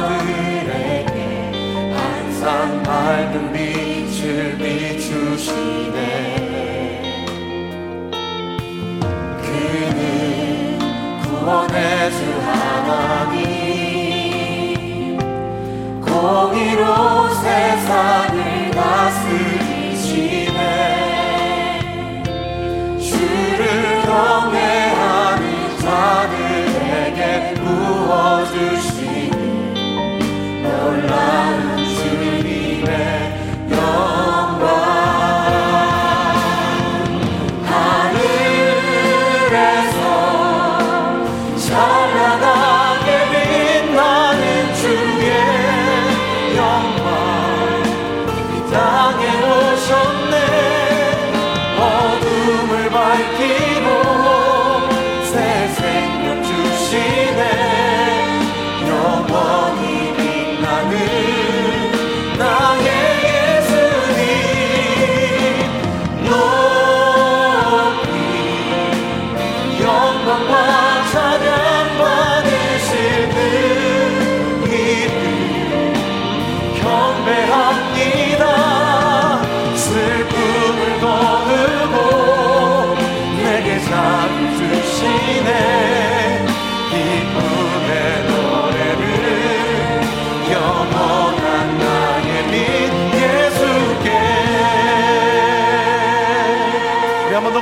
저들에게 항상 밝은 빛을 비추시네. 그는 구원의 주 하나님, 공의로 세상을 다스리시네. 주를 경외하는 자들에게 부어주시네. 놀라운 주님의 영광, 하늘에서 찬란하게 빛나는 주의 영광 이 땅에 오셨네. 어둠을 밝히고 새 생명 주시네. 영원히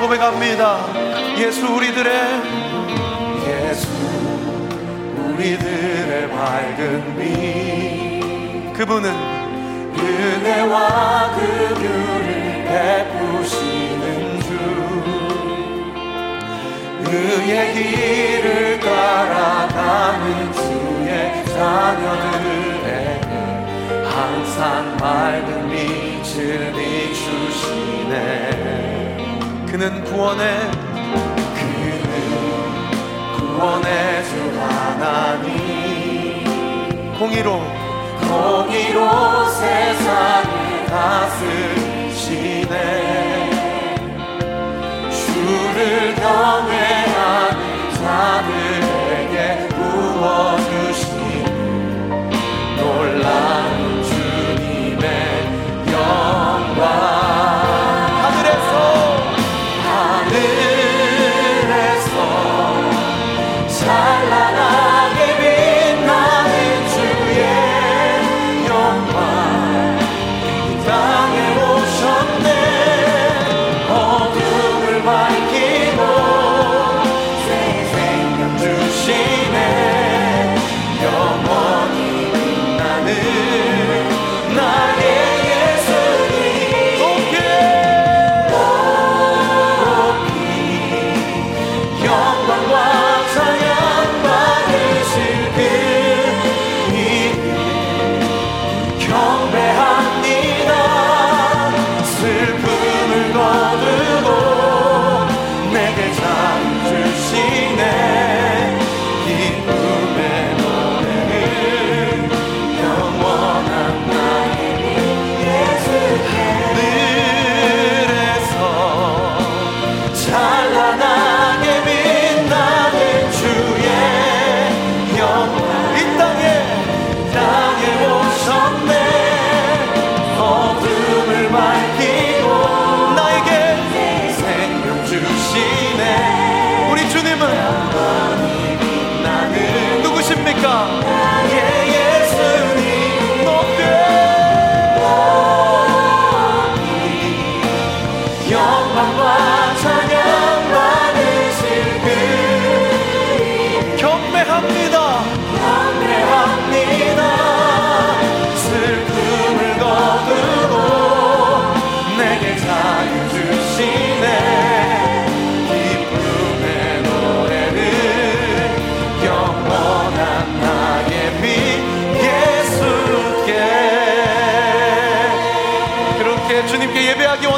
고백합니다. 예수 우리들의 밝은 빛, 그분은 은혜와 긍휼을 베푸시는 주, 그의 길을 따라가는 주의 자녀들에게 항상 밝은 빛을 비추시네. 그는 구원의 주 하나님, 공의로 세상을 다스리시네. 주를 경외하는 자들에게 부어주시는 놀라운 주님의 영광.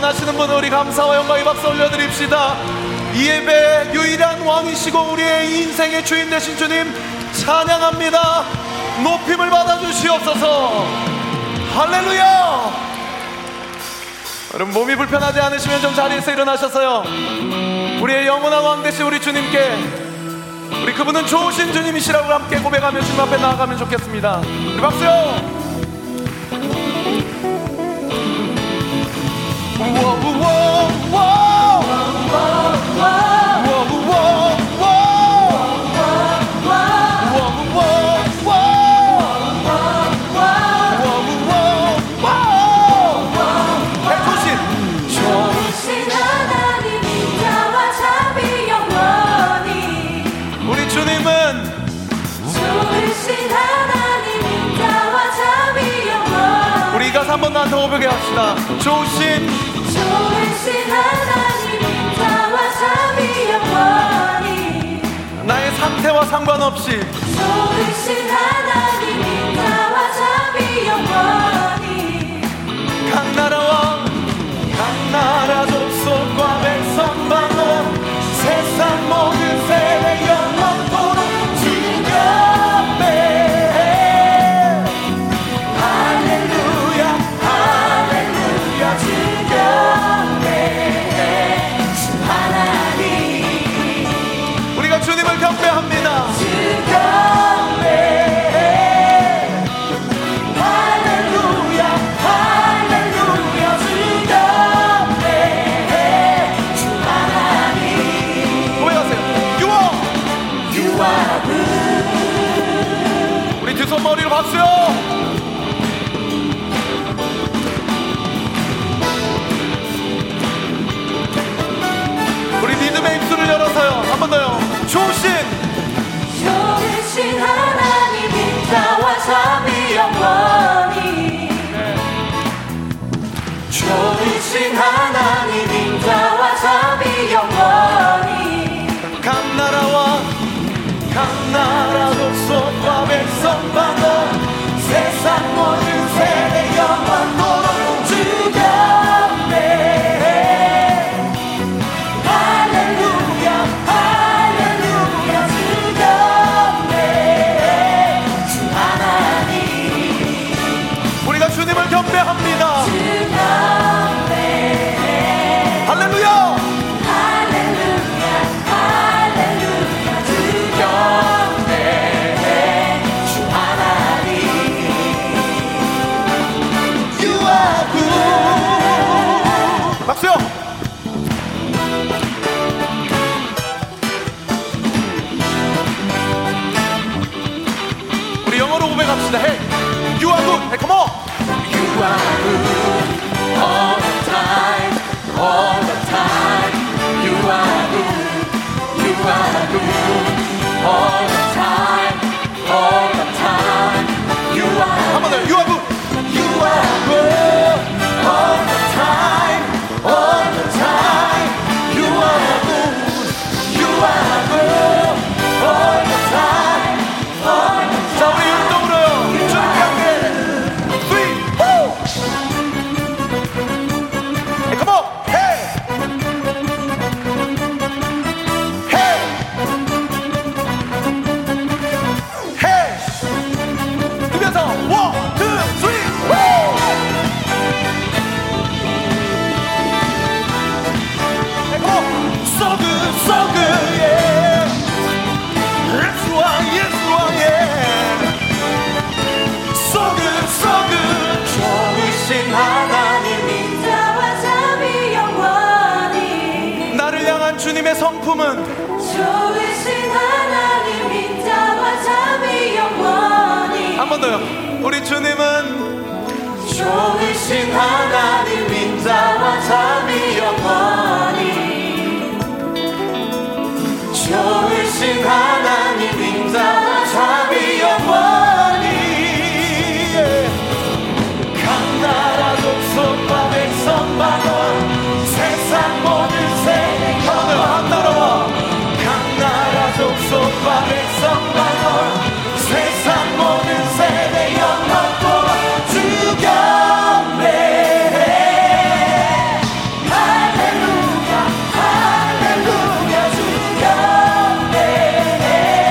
하시는 분, 우리 감사와 영광의 박수 올려드립시다. 이 예배의 유일한 왕이시고 우리의 인생의 주인 되신 주님 찬양합니다. 높임을 받아주시옵소서. 할렐루야. 여러분, 몸이 불편하지 않으시면 좀 자리에서 일어나셔서요, 우리의 영원한 왕 되신 우리 주님께 우리 그분은 좋으신 주님이시라고 함께 고백하며 주님 앞에 나아가면 좋겠습니다. 우리 박수요. 한번 나한테 호흡하게 합시다. 좋으신 하나님 인자와 자비 영원히 나의 상태와 상관없이 좋으신 하나님 인자와 자비 영원히 각 나라와 각 나라 족속과 백성 만원 세상 모든 세대 영원토록 지겹네. 머리로 박수요. 우리 믿음의 입술을 열어서요. 한 번 더요. 좋으신 하나님 인자와 자비 영원히 좋으신 하나님 인자와 자비 영원히 각 나라와 각 나라 족속과 백성 만나 세상 모든 세대 영원토록 즐겁네. 할렐루야 할렐루야 즐겁네 주 하나님 우리가 주님을 경배합니다. 즐겁네 할렐루야 우리 영어로 고백합시다. Hey, you are good. Hey, come on. You are good all the time, all the time. You are good, you are good all the time, all the time. You are good. 한 번 더. You are good. You are good all the time, all the time. You are good, you are good all the time, all the time. 자, 우리 운동으로요. 준비할게. 3, 4. Hey, come on. Hey. Hey. Hey. 뛰면서 1, 2, 3. So good, so good, yeah. That's why, yes, why, yeah. So good, so good. 좋으신 하나님 인자와 자비 영원히 나를 향한 주님의 성품은 좋으신 하나님 인자와 자비 영원히 한 번 더요. 우리 주님은 좋으신 하나님 인자와 자비 영원히 좋으신 하나님 인자와 자비 영원히 각 나라 족속과 백성 만원 세상 모든 세계 각 나라와 각 나라 족속과 백성 만원 세상 모든 세계 영원토록 즐겁네. 할렐루야 할렐루야 즐겁네.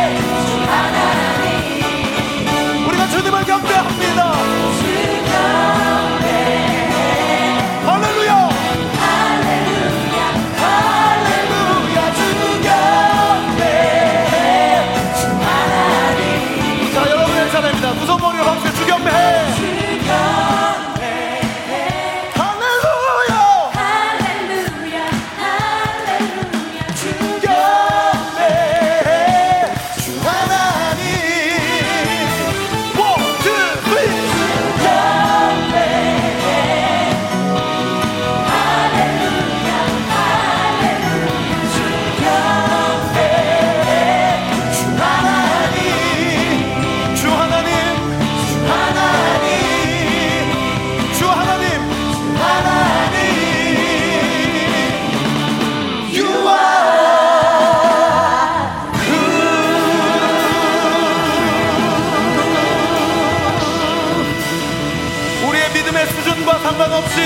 지금과 상관없이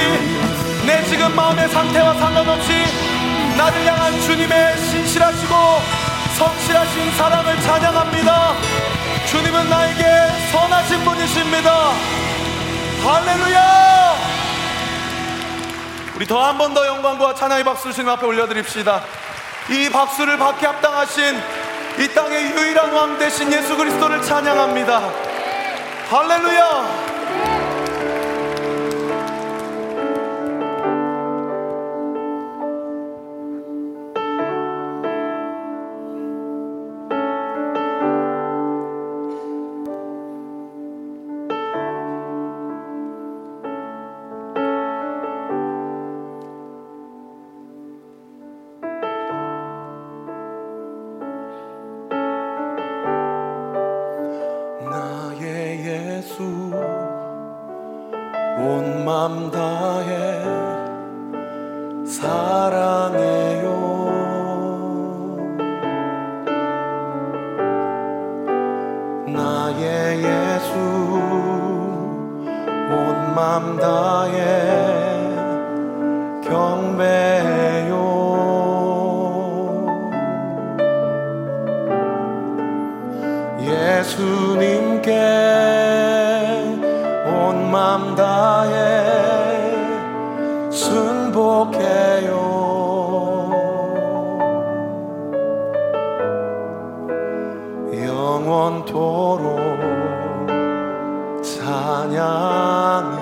내 지금 마음의 상태와 상관없이 나를 향한 주님의 신실하시고 성실하신 사랑을 찬양합니다. 주님은 나에게 선하신 분이십니다. 할렐루야. 우리 더 한 번 더 영광과 찬양의 박수 주님 앞에 올려드립시다. 이 박수를 받게 합당하신 이 땅의 유일한 왕 되신 예수 그리스도를 찬양합니다. 할렐루야. 찬양을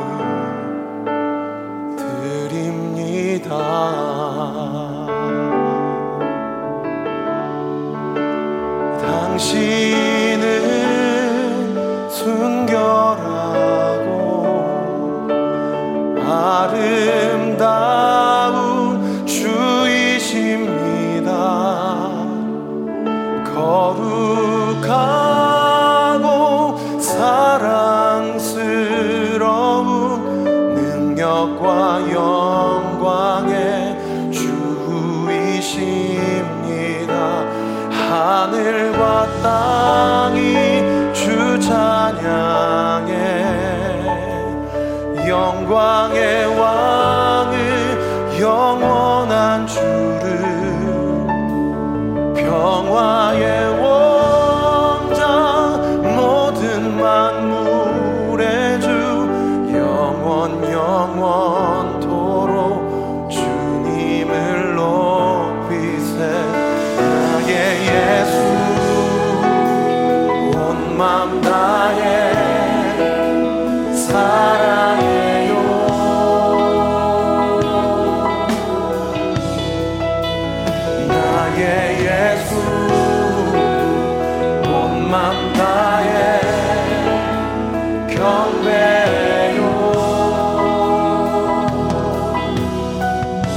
드립니다. 당신은 순결하고 아름다운 주이십니다. 거룩한 영광의 주이십니다. 하늘과 땅이 주 찬양해. 영광의 왕을 영원한 주를 평화의 원자 모든 만물의 주 영원 영원 나의 사랑해요. 나의 예수 온 맘 나의 경배요.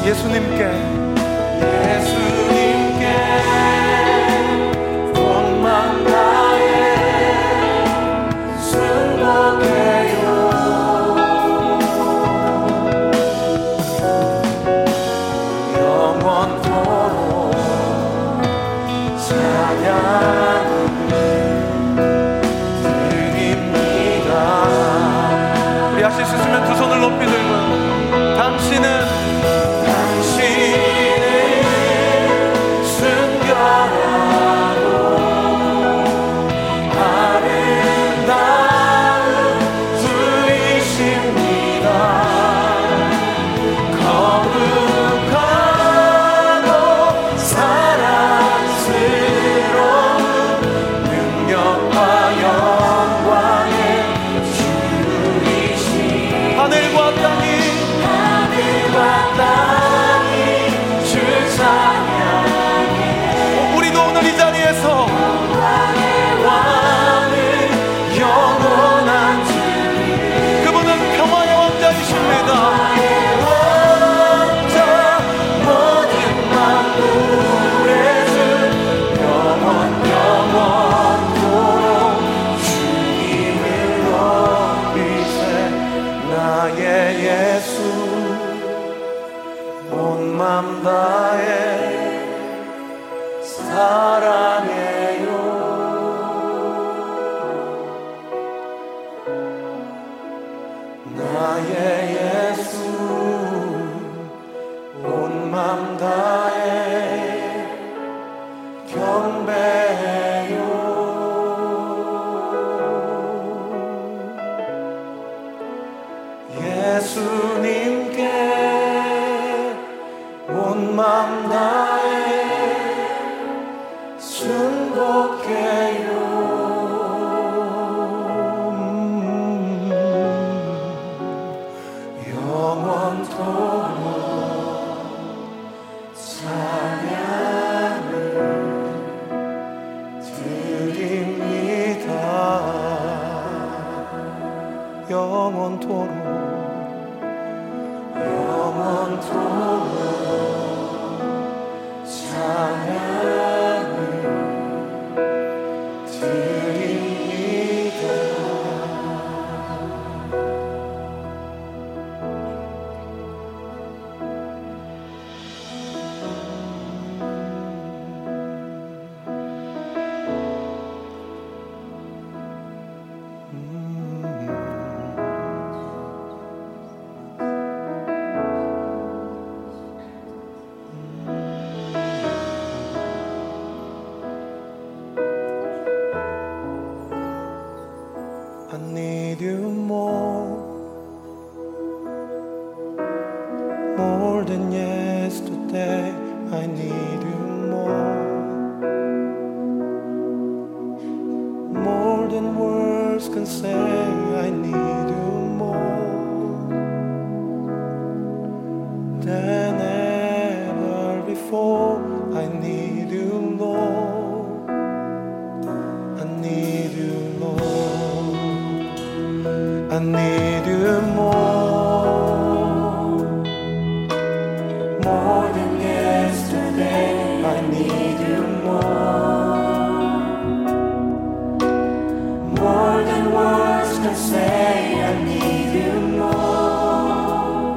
예수님께 온 맘 나의 사랑해요. 나의 예수님께 온 맘 다해 순복해요. 영원토록 찬양을 드립니다. 영원토록 찬양을 드립니다. I need you more than yesterday. I need you more than words can say. I need you more than ever before. I need you more. I need you more. I need you more than yesterday. I need you more than words can say. I need you more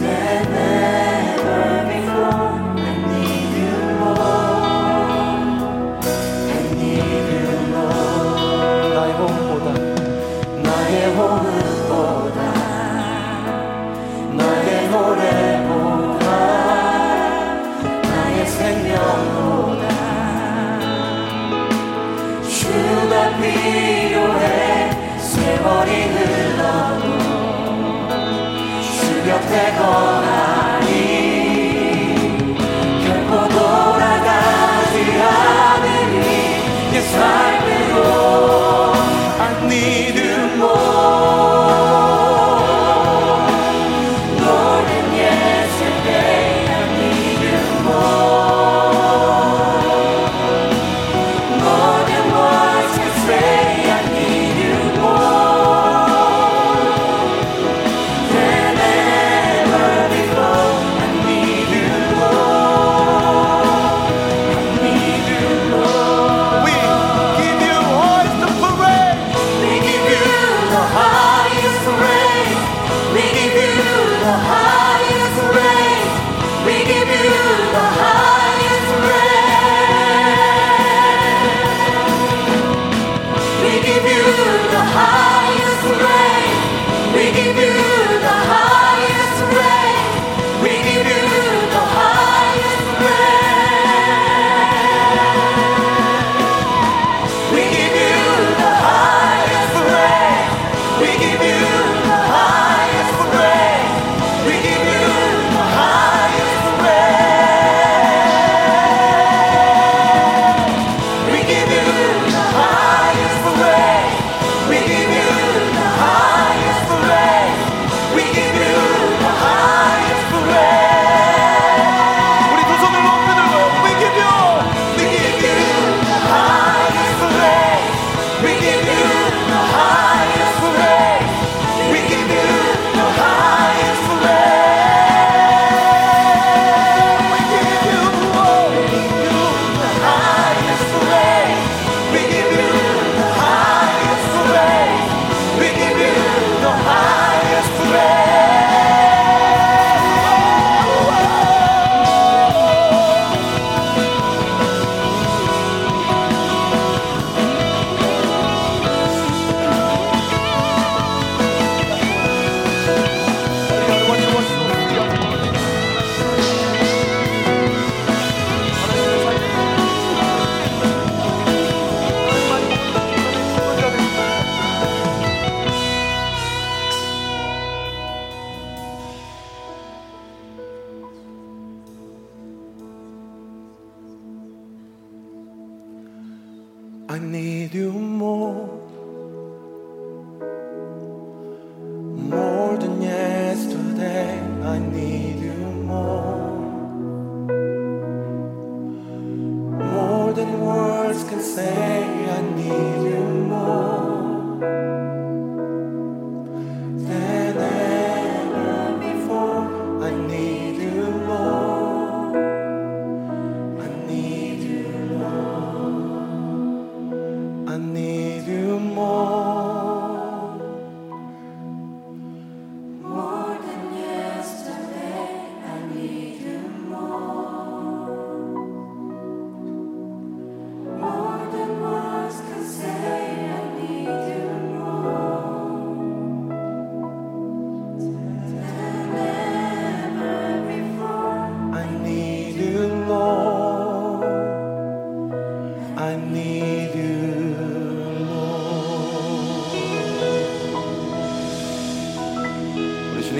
than ever before. I need you more. I need you more. 나의 몸보다. 나의 호흡보다 나의 노래보다 나의 생명보다 주가 필요해. 세월이 흘러도 주 곁에 거하니 결코 돌아가지 않으니 내 삶으로 I need you. We give you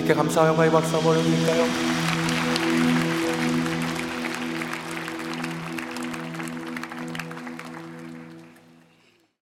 주님께 감사와 영광의 박수 한번 해드릴까요?